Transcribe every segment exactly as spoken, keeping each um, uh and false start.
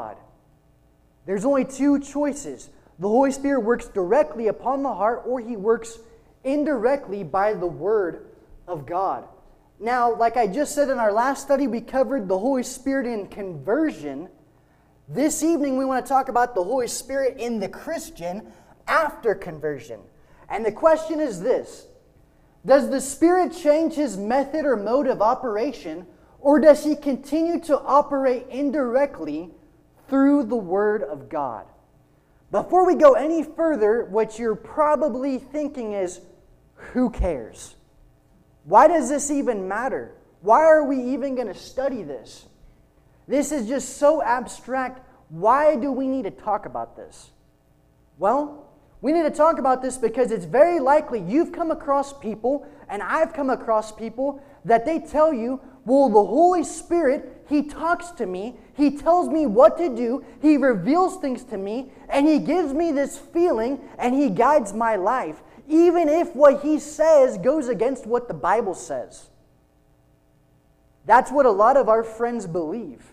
God. There's only two choices. The Holy Spirit works directly upon the heart, or he works indirectly by the Word of God. Now, like I just said in our last study, we covered the Holy Spirit in conversion. This evening, we want to talk about the Holy Spirit in the Christian after conversion. And the question is this: does the Spirit change his method or mode of operation, or does he continue to operate indirectly through the Word of God? Before we go any further, what you're probably thinking is, who cares? Why does this even matter? Why are we even going to study this? This is just so abstract. Why do we need to talk about this? Well, we need to talk about this because it's very likely you've come across people, and I've come across people, that they tell you, well, the Holy Spirit, he talks to me, he tells me what to do, he reveals things to me, and he gives me this feeling, and he guides my life, even if what he says goes against what the Bible says. That's what a lot of our friends believe.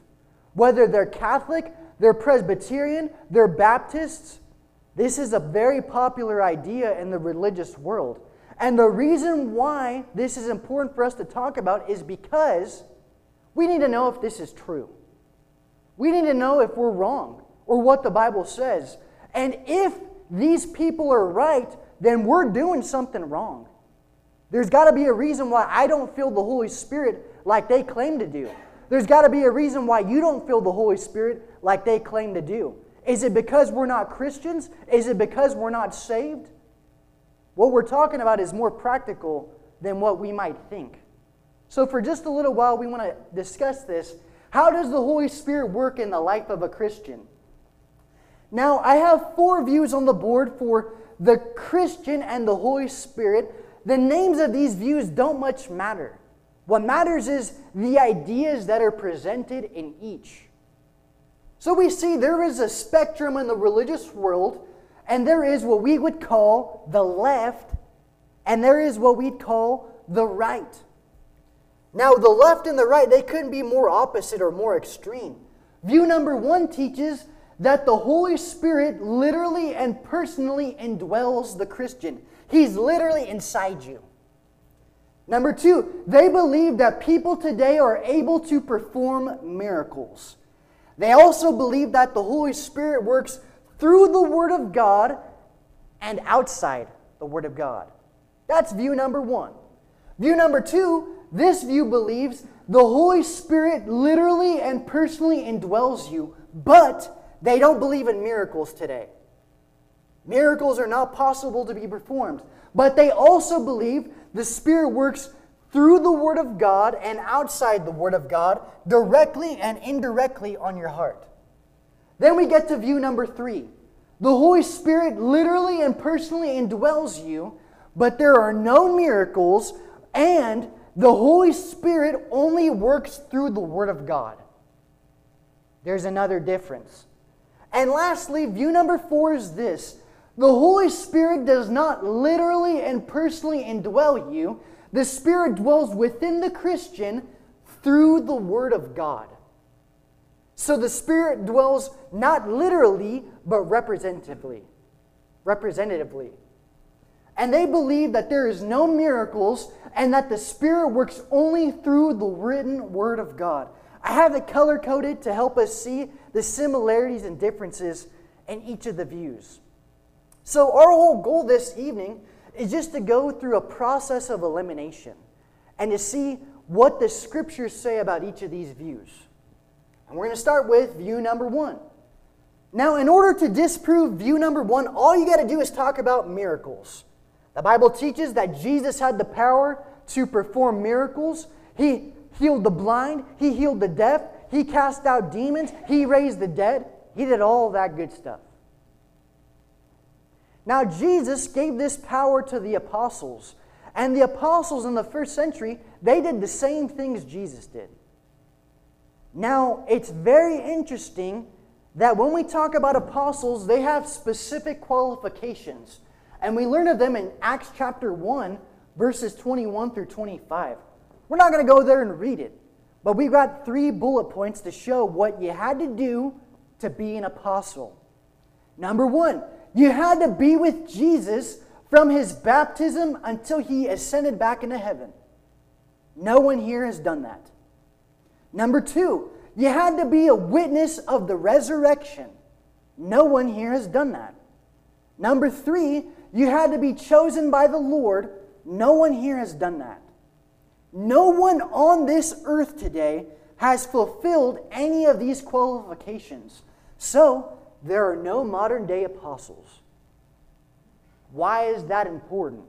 Whether they're Catholic, they're Presbyterian, they're Baptists, this is a very popular idea in the religious world. And the reason why this is important for us to talk about is because we need to know if this is true. We need to know if we're wrong or what the Bible says. And if these people are right, then we're doing something wrong. There's got to be a reason why I don't feel the Holy Spirit like they claim to do. There's got to be a reason why you don't feel the Holy Spirit like they claim to do. Is it because we're not Christians? Is it because we're not saved? What we're talking about is more practical than what we might think. So for just a little while, we want to discuss this. How does the Holy Spirit work in the life of a Christian? Now, I have four views on the board for the Christian and the Holy Spirit. The names of these views don't much matter. What matters is the ideas that are presented in each. So we see there is a spectrum in the religious world. And there is what we would call the left, and there is what we'd call the right. Now, the left and the right, they couldn't be more opposite or more extreme. View number one teaches that the Holy Spirit literally and personally indwells the Christian. He's literally inside you. Number two, they believe that people today are able to perform miracles. They also believe that the Holy Spirit works through the Word of God and outside the Word of God. That's view number one. View number two, this view believes the Holy Spirit literally and personally indwells you, but they don't believe in miracles today. Miracles are not possible to be performed, but they also believe the Spirit works through the Word of God and outside the Word of God, directly and indirectly on your heart. Then we get to view number three. The Holy Spirit literally and personally indwells you, but there are no miracles, and the Holy Spirit only works through the Word of God. There's another difference. And lastly, view number four is this: the Holy Spirit does not literally and personally indwell you. The Spirit dwells within the Christian through the Word of God. So the Spirit dwells not literally, but representatively. Representatively. And they believe that there is no miracles and that the Spirit works only through the written Word of God. I have it color-coded to help us see the similarities and differences in each of the views. So our whole goal this evening is just to go through a process of elimination and to see what the Scriptures say about each of these views. And we're going to start with view number one. Now, in order to disprove view number one, all you got to do is talk about miracles. The Bible teaches that Jesus had the power to perform miracles. He healed the blind. He healed the deaf. He cast out demons. He raised the dead. He did all that good stuff. Now, Jesus gave this power to the apostles. And the apostles in the first century, they did the same things Jesus did. Now, it's very interesting that when we talk about apostles, they have specific qualifications. And we learn of them in Acts chapter one, verses twenty-one through twenty-five. We're not going to go there and read it, but we've got three bullet points to show what you had to do to be an apostle? Number one, you had to be with Jesus from his baptism until he ascended back into heaven. No one here has done that. Number two, you had to be a witness of the resurrection. No one here has done that. Number three, you had to be chosen by the Lord. No one here has done that. No one on this earth today has fulfilled any of these qualifications. So, there are no modern-day apostles. Why is that important?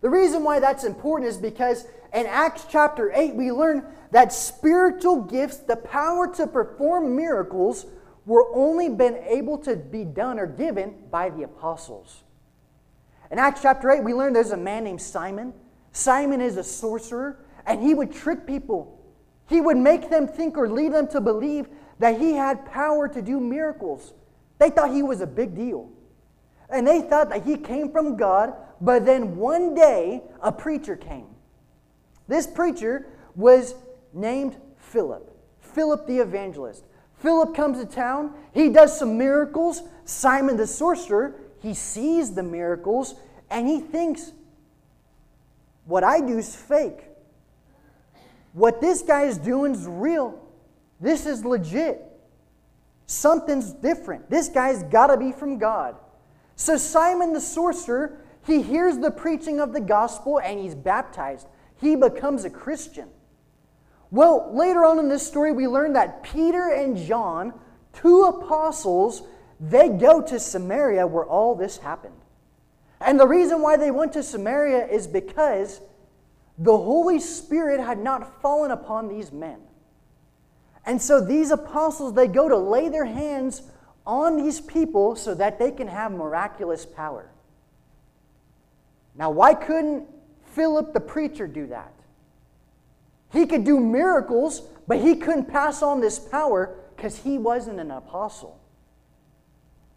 The reason why that's important is because in Acts chapter eight, we learn that spiritual gifts, the power to perform miracles, were only been able to be done or given by the apostles. In Acts chapter eight, we learn there's a man named Simon. Simon is a sorcerer, and he would trick people. He would make them think or lead them to believe that he had power to do miracles. They thought he was a big deal. And they thought that he came from God, but then one day, a preacher came. This preacher was named Philip. Philip the evangelist. Philip comes to town. He does some miracles. Simon the sorcerer, he sees the miracles, and he thinks, what I do is fake. What this guy is doing is real. This is legit. Something's different. This guy's got to be from God. So Simon the sorcerer, he hears the preaching of the gospel and he's baptized. He becomes a Christian. Well, later on in this story, we learn that Peter and John, two apostles, they go to Samaria where all this happened. And the reason why they went to Samaria is because the Holy Spirit had not fallen upon these men. And so these apostles, they go to lay their hands on these people so that they can have miraculous power. Now, why couldn't Philip the preacher do that? He could do miracles, but he couldn't pass on this power because he wasn't an apostle.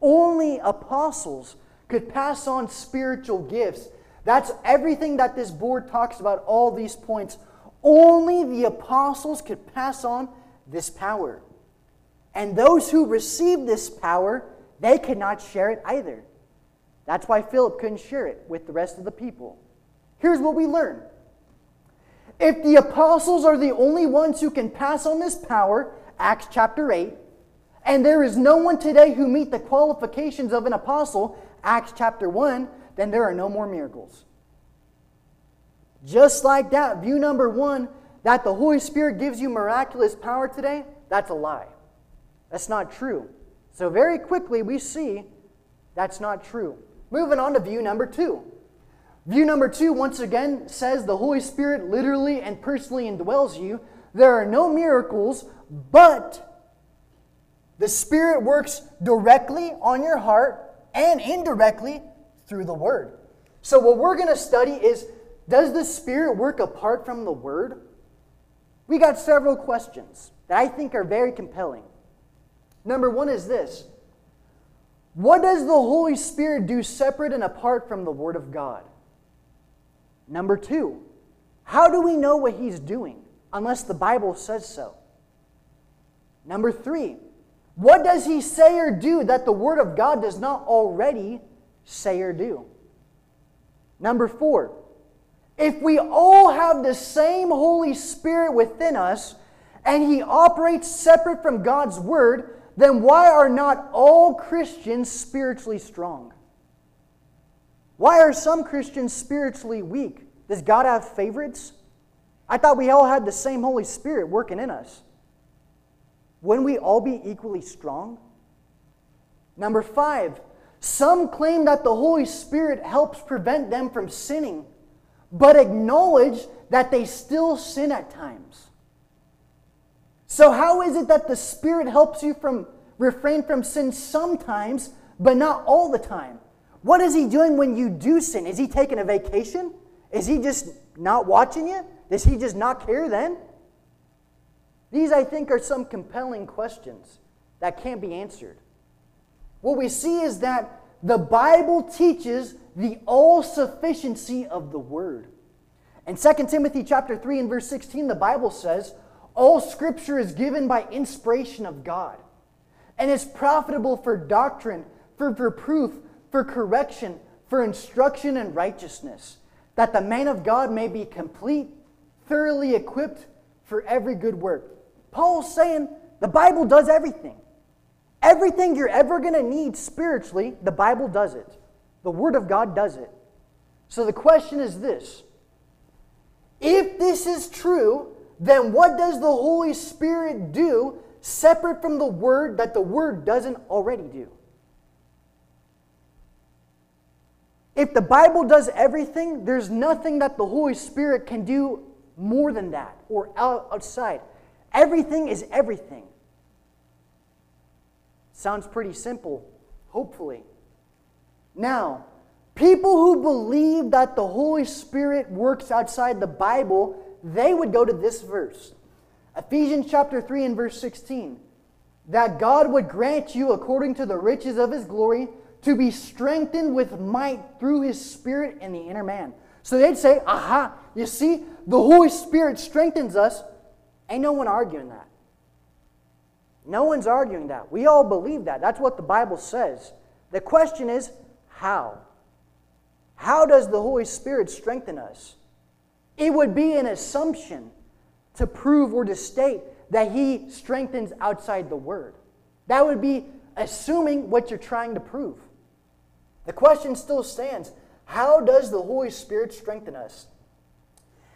Only apostles could pass on spiritual gifts. That's everything that this board talks about, all these points. Only the apostles could pass on this power. And those who received this power, they could not share it either. That's why Philip couldn't share it with the rest of the people. Here's what we learn. If the apostles are the only ones who can pass on this power, Acts chapter eight, and there is no one today who meet the qualifications of an apostle, Acts chapter one, then there are no more miracles. Just like that, view number one, that the Holy Spirit gives you miraculous power today, that's a lie. That's not true. So very quickly we see that's not true. Moving on to view number two. View number two, once again, says the Holy Spirit literally and personally indwells you. There are no miracles, but the Spirit works directly on your heart and indirectly through the Word. So what we're going to study is, does the Spirit work apart from the Word? We got several questions that I think are very compelling. Number one is this. What does the Holy Spirit do separate and apart from the Word of God? Number two, how do we know what He's doing unless the Bible says so? Number three, what does He say or do that the Word of God does not already say or do? Number four, if we all have the same Holy Spirit within us and He operates separate from God's Word, then why are not all Christians spiritually strong? Why are some Christians spiritually weak? Does God have favorites? I thought we all had the same Holy Spirit working in us. Wouldn't we all be equally strong? Number five, some claim that the Holy Spirit helps prevent them from sinning, but acknowledge that they still sin at times. So how is it that the Spirit helps you from refrain from sin sometimes, but not all the time? What is He doing when you do sin? Is He taking a vacation? Is He just not watching you? Does He just not care then? These, I think, are some compelling questions that can't be answered. What we see is that the Bible teaches the all-sufficiency of the Word. In Second Timothy chapter three and verse sixteen, the Bible says, all Scripture is given by inspiration of God and is profitable for doctrine, for reproof, for correction, for instruction in righteousness, that the man of God may be complete, thoroughly equipped for every good work. Paul's saying the Bible does everything. Everything you're ever going to need spiritually, the Bible does it. The Word of God does it. So the question is this. If this is true, then what does the Holy Spirit do separate from the Word that the Word doesn't already do? If the Bible does everything, there's nothing that the Holy Spirit can do more than that or outside. Everything is everything. Sounds pretty simple, hopefully. Now, people who believe that the Holy Spirit works outside the Bible, they would go to this verse. Ephesians chapter three and verse sixteen. That God would grant you according to the riches of His glory to be strengthened with might through His Spirit in the inner man. So they'd say, aha, you see, the Holy Spirit strengthens us. Ain't no one arguing that. No one's arguing that. We all believe that. That's what the Bible says. The question is, how? How does the Holy Spirit strengthen us? It would be an assumption to prove or to state that He strengthens outside the Word. That would be assuming what you're trying to prove. The question still stands, how does the Holy Spirit strengthen us?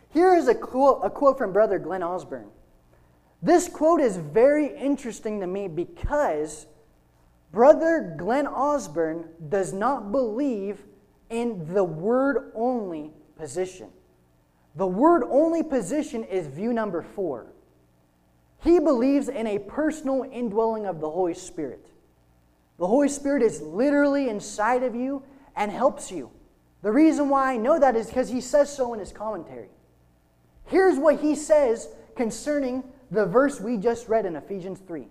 Here is a quote, a quote from Brother Glenn Osborne. This quote is very interesting to me because Brother Glenn Osborne does not believe in the word-only position. The word-only position is view number four. He believes in a personal indwelling of the Holy Spirit. The Holy Spirit is literally inside of you and helps you. The reason why I know that is because he says so in his commentary. Here's what he says concerning the verse we just read in Ephesians three.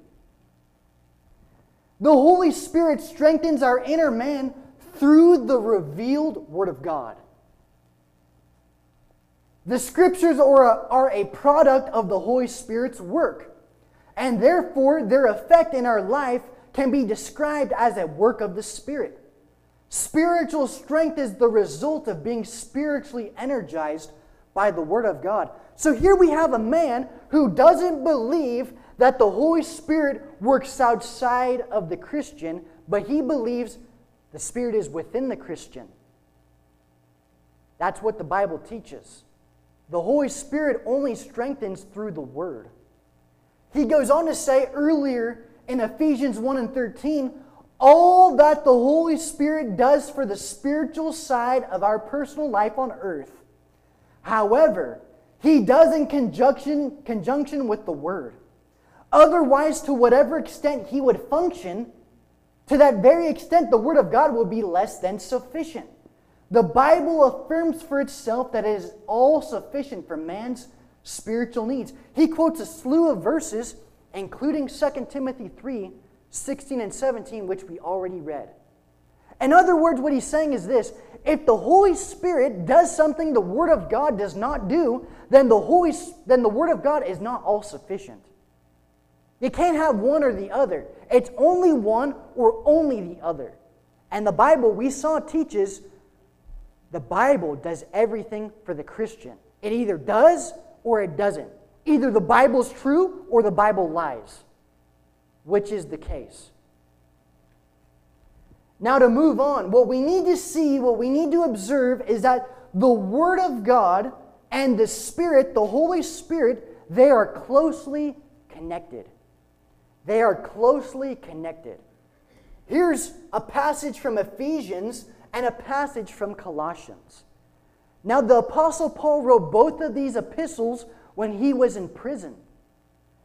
The Holy Spirit strengthens our inner man through the revealed Word of God. The Scriptures are a, are a product of the Holy Spirit's work, and therefore their effect in our life can be described as a work of the Spirit. Spiritual strength is the result of being spiritually energized by the Word of God. So here we have a man who doesn't believe that the Holy Spirit works outside of the Christian, but he believes the Spirit is within the Christian. That's what the Bible teaches. The Holy Spirit only strengthens through the Word. He goes on to say earlier in Ephesians one and thirteen, all that the Holy Spirit does for the spiritual side of our personal life on earth. However, He does in conjunction, conjunction with the Word. Otherwise, to whatever extent He would function, to that very extent the Word of God will be less than sufficient. The Bible affirms for itself that it is all sufficient for man's spiritual needs. He quotes a slew of verses, including Second Timothy three, sixteen and seventeen, which we already read. In other words, what he's saying is this, if the Holy Spirit does something the Word of God does not do, then the, Holy, then the Word of God is not all sufficient. You can't have one or the other. It's only one or only the other. And the Bible, we saw, teaches the Bible does everything for the Christian. It either does or it doesn't. Either the Bible's true or the Bible lies, which is the case. Now to move on, what we need to see, what we need to observe is that the Word of God and the Spirit, the Holy Spirit, they are closely connected. They are closely connected. Here's a passage from Ephesians and a passage from Colossians. Now the Apostle Paul wrote both of these epistles when he was in prison.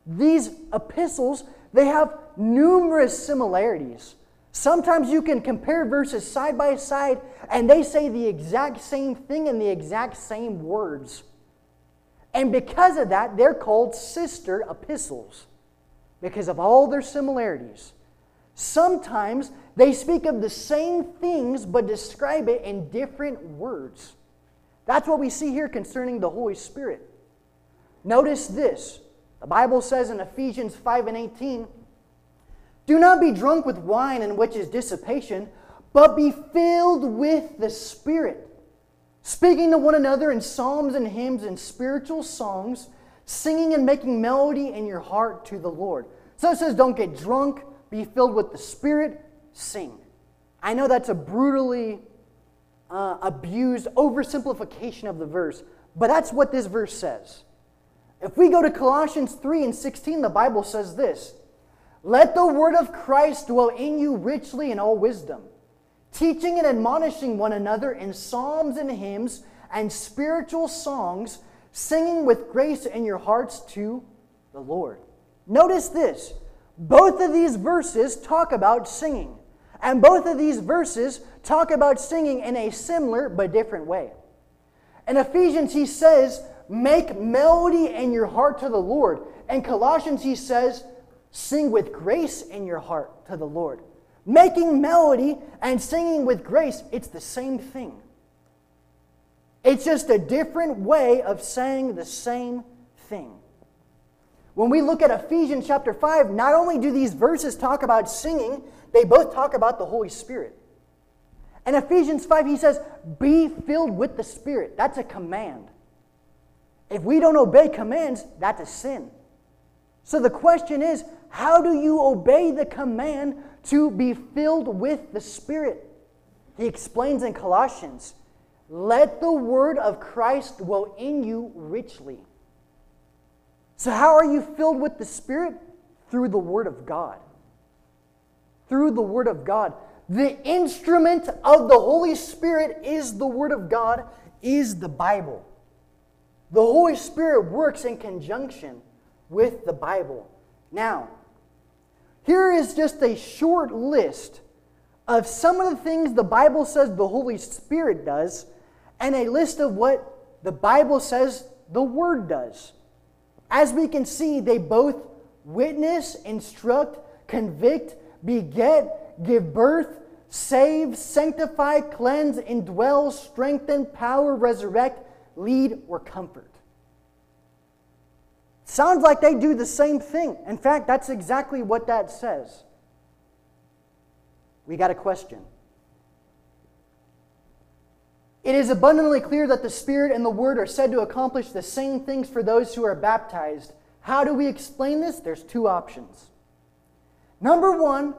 These epistles, they have numerous similarities. Sometimes you can compare verses side by side and they say the exact same thing in the exact same words. And because of that, they're called sister epistles because of all their similarities. Sometimes they speak of the same things but describe it in different words. That's what we see here concerning the Holy Spirit. Notice this. The Bible says in Ephesians five and eighteen, Do not be drunk with wine, in which is dissipation, but be filled with the Spirit, speaking to one another in psalms and hymns and spiritual songs, singing and making melody in your heart to the Lord. So it says, don't get drunk, be filled with the Spirit, sing. I know that's a brutally uh, abused oversimplification of the verse, but that's what this verse says. If we go to Colossians three and sixteen, the Bible says this: let the word of Christ dwell in you richly in all wisdom, teaching and admonishing one another in psalms and hymns and spiritual songs, singing with grace in your hearts to the Lord. Notice this. Both of these verses talk about singing. And both of these verses talk about singing in a similar but different way. In Ephesians, he says, make melody in your heart to the Lord. In Colossians, he says, sing with grace in your heart to the Lord. Making melody and singing with grace, it's the same thing. It's just a different way of saying the same thing. When we look at Ephesians chapter five, not only do these verses talk about singing, they both talk about the Holy Spirit. In Ephesians five, he says, be filled with the Spirit. That's a command. If we don't obey commands, that's a sin. So the question is, how do you obey the command to be filled with the Spirit? He explains in Colossians, let the word of Christ dwell in you richly. So how are you filled with the Spirit? Through the word of God. Through the word of God. The instrument of the Holy Spirit is the word of God, is the Bible. The Holy Spirit works in conjunction with the Bible. Now, here is just a short list of some of the things the Bible says the Holy Spirit does, and a list of what the Bible says the Word does. As we can see, they both witness, instruct, convict, beget, give birth, save, sanctify, cleanse, indwell, strengthen, power, resurrect, lead, or comfort. Sounds like they do the same thing. In fact, that's exactly what that says. We got a question. It is abundantly clear that the Spirit and the Word are said to accomplish the same things for those who are baptized. How do we explain this? There's two options. Number one,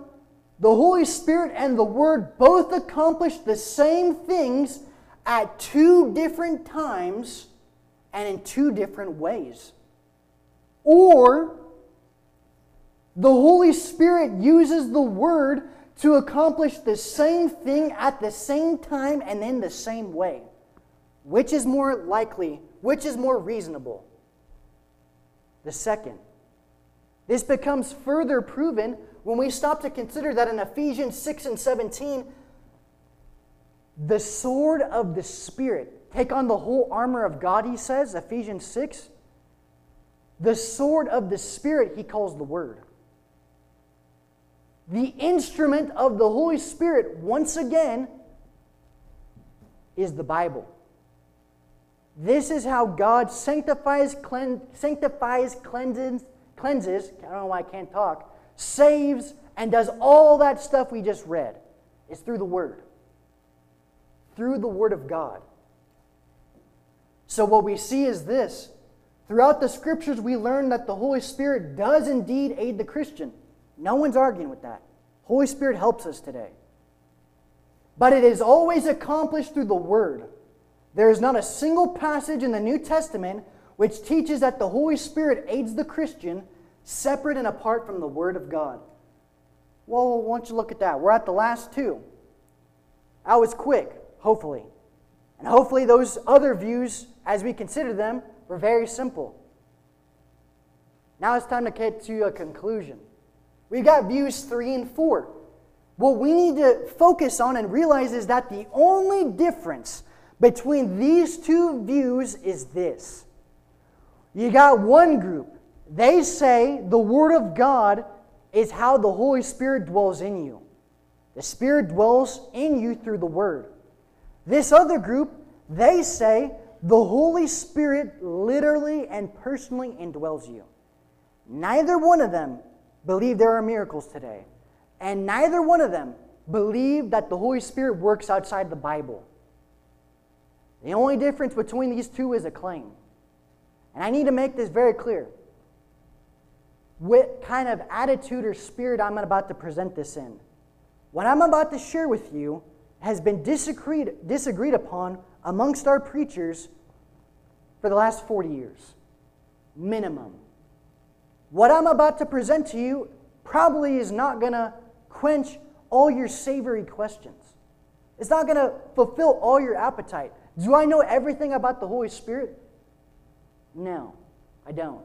the Holy Spirit and the Word both accomplish the same things at two different times and in two different ways. Or the Holy Spirit uses the Word to accomplish the same thing at the same time and in the same way. Which is more likely? Which is more reasonable? The second. This becomes further proven when we stop to consider that in Ephesians six and seventeen, the sword of the Spirit, take on the whole armor of God, he says, Ephesians six. The sword of the Spirit, he calls the Word. The instrument of the Holy Spirit, once again, is the Bible. This is how God sanctifies, clean, sanctifies cleanses, cleanses, I don't know why I can't talk, saves, and does all that stuff we just read. It's through the Word. Through the Word of God. So what we see is this. Throughout the Scriptures, we learn that the Holy Spirit does indeed aid the Christian. No one's arguing with that. Holy Spirit helps us today. But it is always accomplished through the Word. There is not a single passage in the New Testament which teaches that the Holy Spirit aids the Christian separate and apart from the Word of God. Well, why don't you look at that? We're at the last two. I was quick, hopefully. And hopefully those other views, as we consider them, were very simple. Now it's time to get to a conclusion. We've got views three and four. What we need to focus on and realize is that the only difference between these two views is this. You got one group. They say the Word of God is how the Holy Spirit dwells in you. The Spirit dwells in you through the Word. This other group, they say, the Holy Spirit literally and personally indwells you. Neither one of them believe there are miracles today. and neither one of them believed that the Holy Spirit works outside the Bible. The only difference between these two is a claim. And I need to make this very clear. What kind of attitude or spirit I'm about to present this in. What I'm about to share with you has been disagreed, disagreed upon amongst our preachers for the last forty years, minimum. What I'm about to present to you probably is not going to quench all your savory questions. It's not going to fulfill all your appetite. Do I know everything about the Holy Spirit? No, I don't.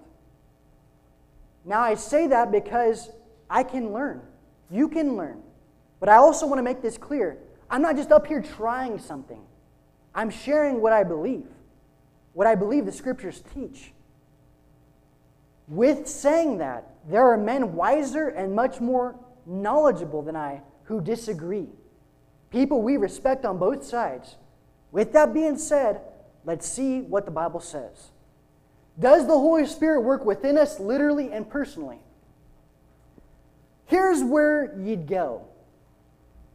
Now, I say that because I can learn. You can learn. But I also want to make this clear. I'm not just up here trying something. I'm sharing what I believe, what I believe the Scriptures teach. With saying that, there are men wiser and much more knowledgeable than I who disagree. People we respect on both sides. With that being said, let's see what the Bible says. Does the Holy Spirit work within us literally and personally? Here's where you'd go.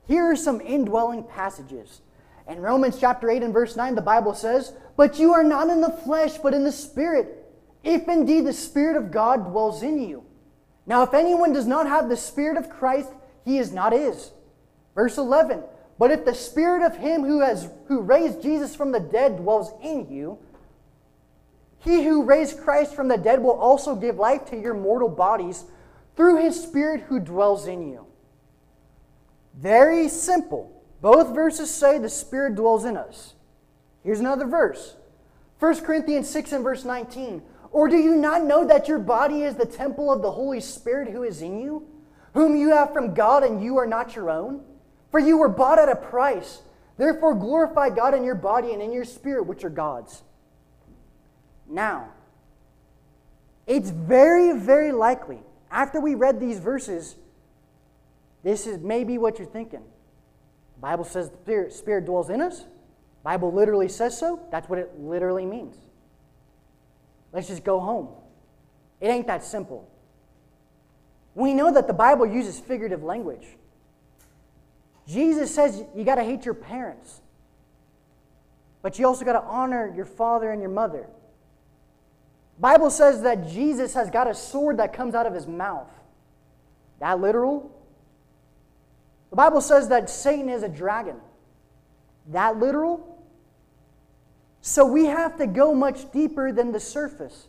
Here are some indwelling passages. In Romans chapter eight and verse nine, the Bible says, "But you are not in the flesh, but in the Spirit, if indeed the Spirit of God dwells in you. Now if anyone does not have the Spirit of Christ, he is not his." Verse eleven, "But if the Spirit of him who has who raised Jesus from the dead dwells in you, he who raised Christ from the dead will also give life to your mortal bodies through his Spirit who dwells in you." Very simple. Both verses say the Spirit dwells in us. Here's another verse. First Corinthians six and verse nineteen. "Or do you not know that your body is the temple of the Holy Spirit who is in you, whom you have from God, and you are not your own? For you were bought at a price. Therefore glorify God in your body and in your spirit, which are God's." Now, it's very, very likely, after we read these verses, this is maybe what you're thinking. The Bible says the Spirit dwells in us. The Bible literally says so. That's what it literally means. Let's just go home. It ain't that simple. We know that the Bible uses figurative language. Jesus says you got to hate your parents, but you also got to honor your father and your mother. The Bible says that Jesus has got a sword that comes out of his mouth. That literal? The Bible says that Satan is a dragon. That literal? So we have to go much deeper than the surface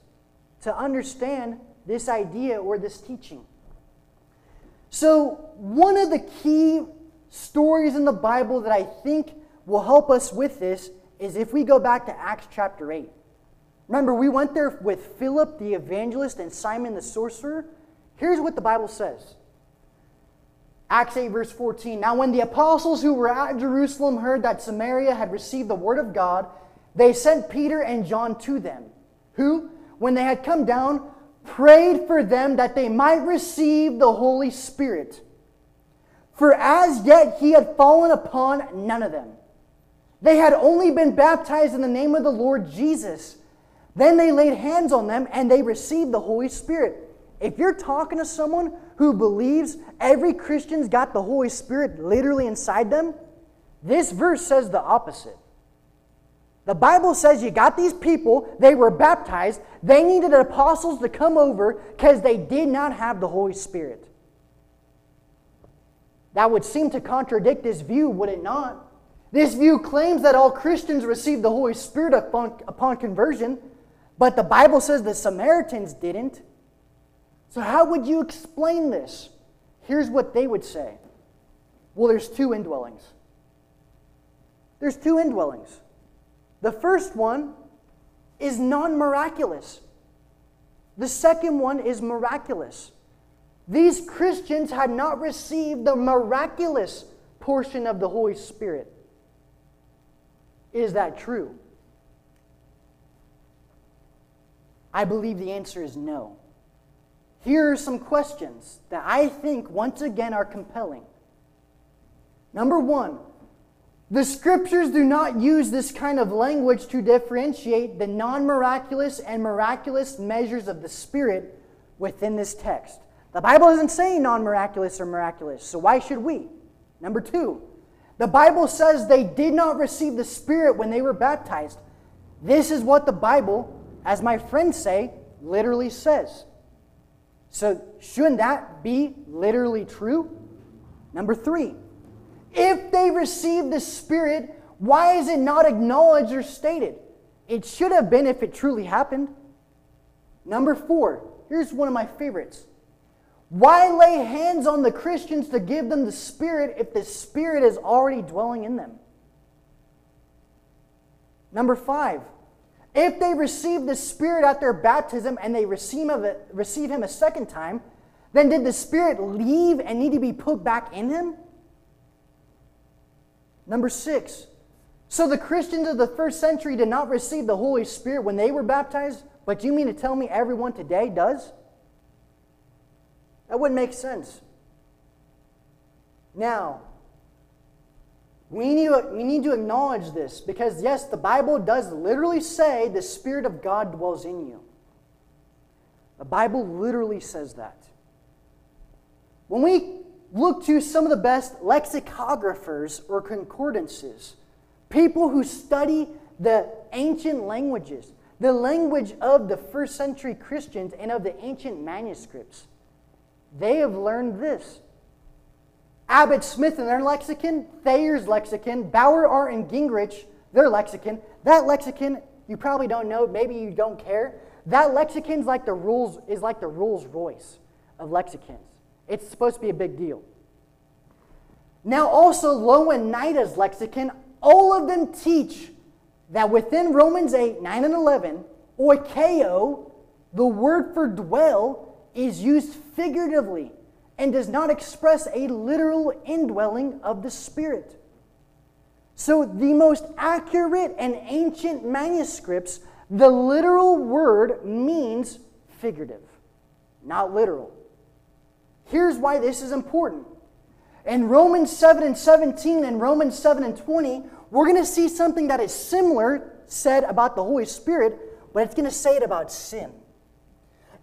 to understand this idea or this teaching. So one of the key stories in the Bible that I think will help us with this is if we go back to Acts chapter eight. Remember, we went there with Philip the evangelist and Simon the sorcerer. Here's what the Bible says. Acts eight verse fourteen. "Now when the apostles who were at Jerusalem heard that Samaria had received the word of God, they sent Peter and John to them, who, when they had come down, prayed for them that they might receive the Holy Spirit. For as yet he had fallen upon none of them. They had only been baptized in the name of the Lord Jesus. Then they laid hands on them and they received the Holy Spirit." If you're talking to someone who believes every Christian's got the Holy Spirit literally inside them, this verse says the opposite. The Bible says you got these people, they were baptized, they needed apostles to come over because they did not have the Holy Spirit. That would seem to contradict this view, would it not? This view claims that all Christians receive the Holy Spirit upon, upon conversion, but the Bible says the Samaritans didn't. So how would you explain this? Here's what they would say. Well, there's two indwellings. There's two indwellings. The first one is non-miraculous. The second one is miraculous. These Christians had not received the miraculous portion of the Holy Spirit. Is that true? I believe the answer is no. Here are some questions that I think, once again, are compelling. Number one, the Scriptures do not use this kind of language to differentiate the non-miraculous and miraculous measures of the Spirit within this text. The Bible doesn't say non-miraculous or miraculous, so why should we? Number two, the Bible says they did not receive the Spirit when they were baptized. This is what the Bible, as my friends say, literally says. So shouldn't that be literally true? Number three, if they received the Spirit, why is it not acknowledged or stated? It should have been if it truly happened. Number four, here's one of my favorites. Why lay hands on the Christians to give them the Spirit if the Spirit is already dwelling in them? Number five, if they receive the Spirit at their baptism and they receive, of it, receive Him a second time, then did the Spirit leave and need to be put back in Him? Number six, so the Christians of the first century did not receive the Holy Spirit when they were baptized, but do you mean to tell me everyone today does? That wouldn't make sense. Now, we need, to, we need to acknowledge this because, yes, the Bible does literally say the Spirit of God dwells in you. The Bible literally says that. When we look to some of the best lexicographers or concordances, people who study the ancient languages, the language of the first century Christians and of the ancient manuscripts, they have learned this. Abbott Smith in their lexicon, Thayer's lexicon, Bauer, R. and Gingrich, their lexicon. That lexicon, you probably don't know, maybe you don't care. That lexicon is like the rules, is like the Rolls Royce of lexicons. It's supposed to be a big deal. Now also Lowenida's lexicon, all of them teach that within Romans eight, nine, and eleven, oikeo, the word for dwell, is used figuratively and does not express a literal indwelling of the Spirit. So the most accurate and ancient manuscripts, the literal word means figurative, not literal. Here's why this is important. In Romans seven and seventeen and Romans seven and twenty, we're going to see something that is similar said about the Holy Spirit, but it's going to say it about sin.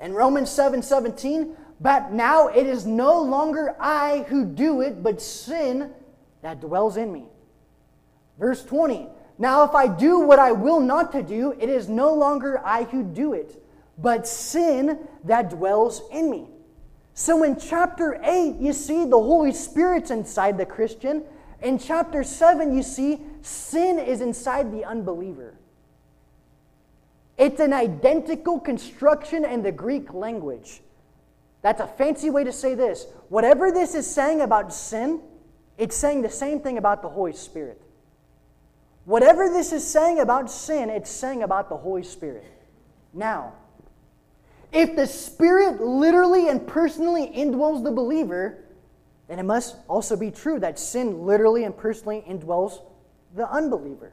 In Romans seven seventeen, but now it is no longer I who do it, but sin that dwells in me. Verse twenty, now if I do what I will not to do, it is no longer I who do it, but sin that dwells in me. So in chapter eight, you see the Holy Spirit's inside the Christian. In chapter seven, you see sin is inside the unbeliever. It's an identical construction in the Greek language. That's a fancy way to say this. Whatever this is saying about sin, it's saying the same thing about the Holy Spirit. Whatever this is saying about sin, it's saying about the Holy Spirit. Now, if the Spirit literally and personally indwells the believer, then it must also be true that sin literally and personally indwells the unbeliever.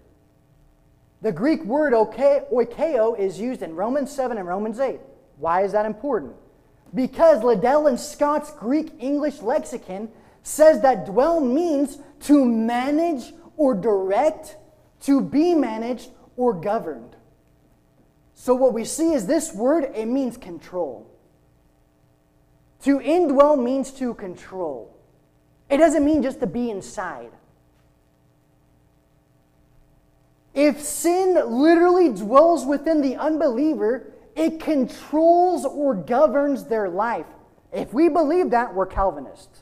The Greek word oikeo is used in Romans seven and Romans eight. Why is that important? Because Liddell and Scott's Greek English lexicon says that dwell means to manage or direct, to be managed or governed. So what we see is this word, it means control. To indwell means to control. It doesn't mean just to be inside. If sin literally dwells within the unbeliever, it controls or governs their life. If we believe that, we're Calvinists.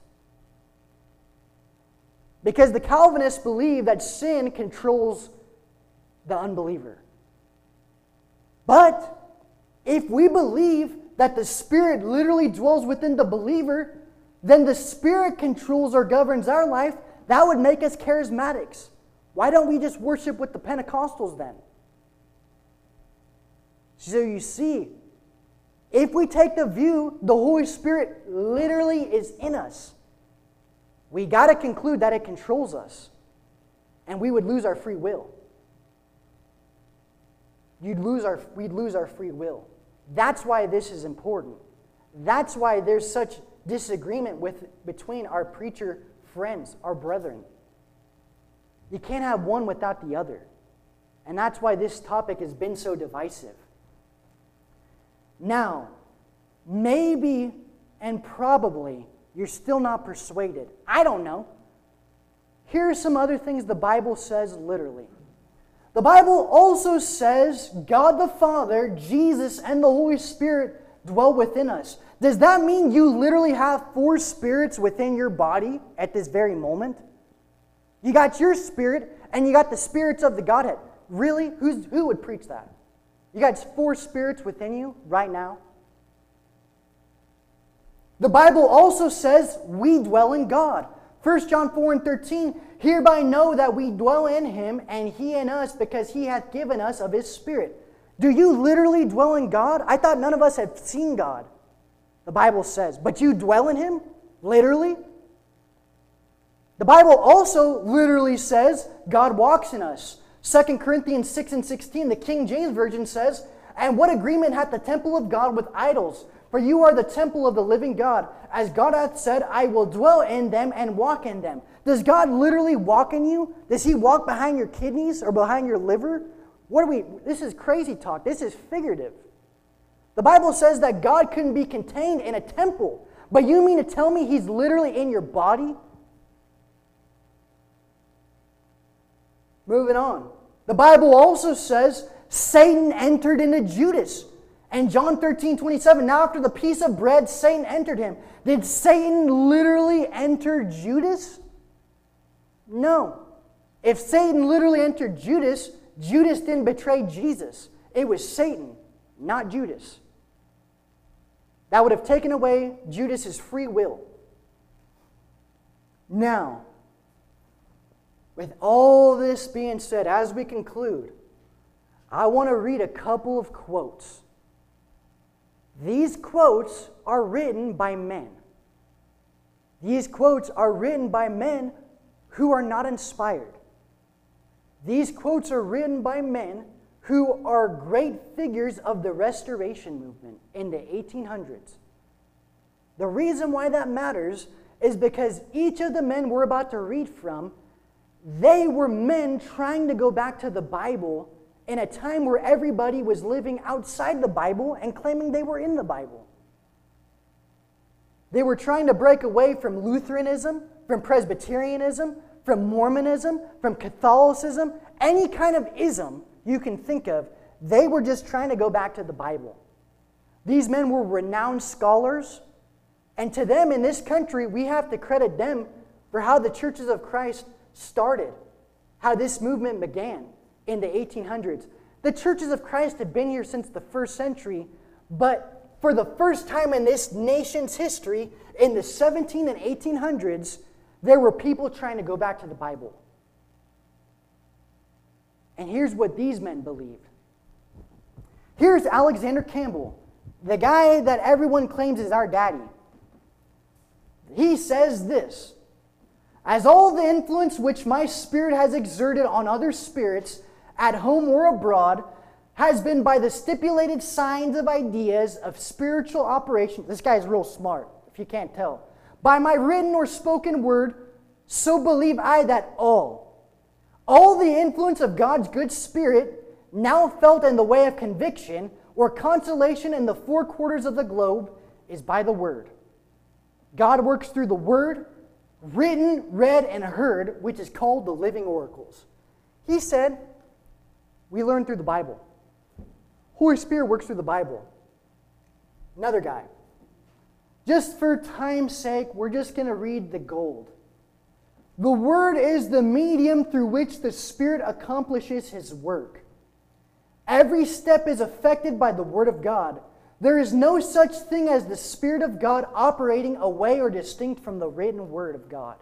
Because the Calvinists believe that sin controls the unbeliever. But if we believe that the Spirit literally dwells within the believer, then the Spirit controls or governs our life. That would make us charismatics. Why don't we just worship with the Pentecostals then? So you see, if we take the view the Holy Spirit literally is in us, we got to conclude that it controls us, and we would lose our free will. You'd lose our, we'd lose our free will. That's why this is important. That's why there's such disagreement with, between our preacher friends, our brethren. You can't have one without the other. And that's why this topic has been so divisive. Now, maybe and probably you're still not persuaded. I don't know. Here are some other things the Bible says literally. The Bible also says God the Father, Jesus, and the Holy Spirit dwell within us. Does that mean you literally have four spirits within your body at this very moment? You got your spirit and you got the spirits of the Godhead. Really? Who's, who would preach that? You got four spirits within you right now. The Bible also says we dwell in God. First John four and thirteen, hereby know that we dwell in Him and He in us because He hath given us of His Spirit. Do you literally dwell in God? I thought none of us had seen God, the Bible says. But you dwell in Him? Literally? The Bible also literally says God walks in us. Second Corinthians six and sixteen, the King James Version says, and what agreement hath the temple of God with idols? For you are the temple of the living God. As God hath said, I will dwell in them and walk in them. Does God literally walk in you? Does He walk behind your kidneys or behind your liver? What are we? This is crazy talk. This is figurative. The Bible says that God couldn't be contained in a temple. But you mean to tell me He's literally in your body? Moving on. The Bible also says Satan entered into Judas. And John thirteen twenty-seven, now after the piece of bread, Satan entered him. Did Satan literally enter Judas? No. If Satan literally entered Judas, Judas didn't betray Jesus. It was Satan, not Judas. That would have taken away Judas's free will. Now, with all this being said, as we conclude, I want to read a couple of quotes. These quotes are written by men. These quotes are written by men who are not inspired. These quotes are written by men who are great figures of the Restoration Movement in the eighteen hundreds. The reason why that matters is because each of the men we're about to read from, they were men trying to go back to the Bible in a time where everybody was living outside the Bible and claiming they were in the Bible. They were trying to break away from Lutheranism, from Presbyterianism, from Mormonism, from Catholicism, any kind of ism you can think of. They were just trying to go back to the Bible. These men were renowned scholars, and to them in this country, we have to credit them for how the churches of Christ started, how this movement began. In the eighteen hundreds. The churches of Christ had been here since the first century, but for the first time in this nation's history, in the seventeen and eighteen hundreds, there were people trying to go back to the Bible. And here's what these men believed. Here's Alexander Campbell, the guy that everyone claims is our daddy. He says this: as all the influence which my spirit has exerted on other spirits, at home or abroad, has been by the stipulated signs of ideas of spiritual operation. This guy's real smart, if you can't tell. By my written or spoken word, so believe I that all, all the influence of God's good spirit, now felt in the way of conviction or consolation in the four quarters of the globe, is by the word. God works through the word, written, read, and heard, which is called the living oracles. He said, we learn through the Bible. Holy Spirit works through the Bible. Another guy. Just for time's sake, we're just going to read the gold. The Word is the medium through which the Spirit accomplishes His work. Every step is affected by the Word of God. There is no such thing as the Spirit of God operating away or distinct from the written Word of God.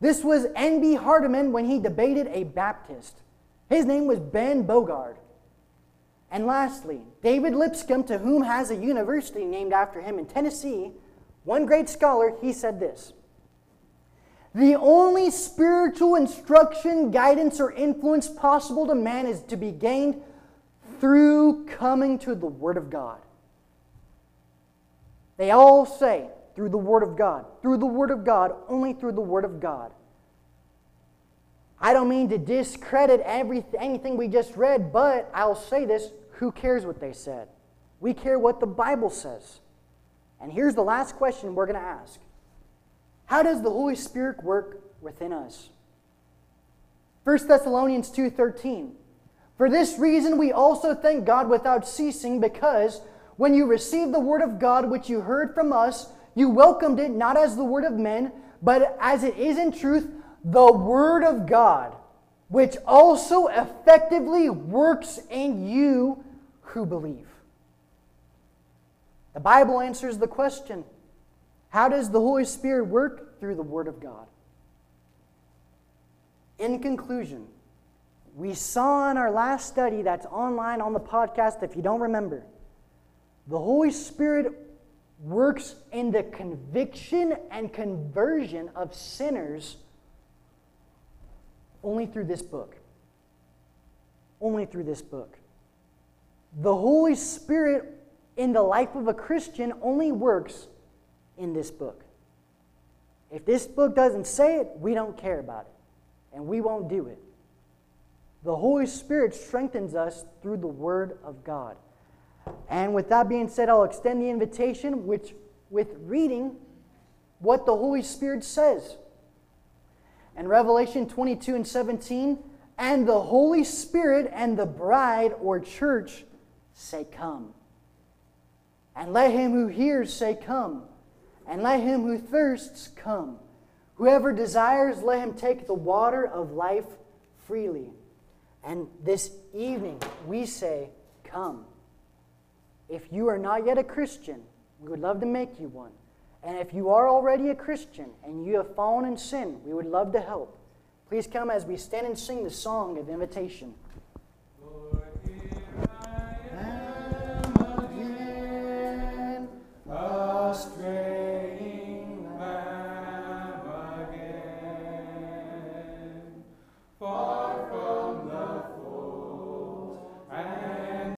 This was N B Hardiman when he debated a Baptist. His name was Ben Bogard. And lastly, David Lipscomb, to whom has a university named after him in Tennessee, one great scholar, he said this: the only spiritual instruction, guidance, or influence possible to man is to be gained through coming to the Word of God. They all say, through the Word of God, through the Word of God, only through the Word of God. I don't mean to discredit every, anything we just read, but I'll say this, who cares what they said? We care what the Bible says. And here's the last question we're going to ask. How does the Holy Spirit work within us? First Thessalonians two thirteen. For this reason we also thank God without ceasing, because when you received the word of God which you heard from us, you welcomed it not as the word of men, but as it is in truth, the word of God, which also effectively works in you who believe. The Bible answers the question, how does the Holy Spirit work? Through the word of God. In conclusion, we saw in our last study that's online on the podcast, if you don't remember, the Holy Spirit works in the conviction and conversion of sinners only through this book. Only through this book. The Holy Spirit in the life of a Christian only works in this book. If this book doesn't say it, we don't care about it, and we won't do it. The Holy Spirit strengthens us through the Word of God. And with that being said, I'll extend the invitation which, with reading what the Holy Spirit says. In Revelation twenty-two and seventeen, and the Holy Spirit and the bride or church say, come. And let him who hears say, come. And let him who thirsts come. Whoever desires, let him take the water of life freely. And this evening, we say, come. If you are not yet a Christian, we would love to make you one. And if you are already a Christian and you have fallen in sin, we would love to help. Please come as we stand and sing the song of invitation. Lord, here I am again, a stranger.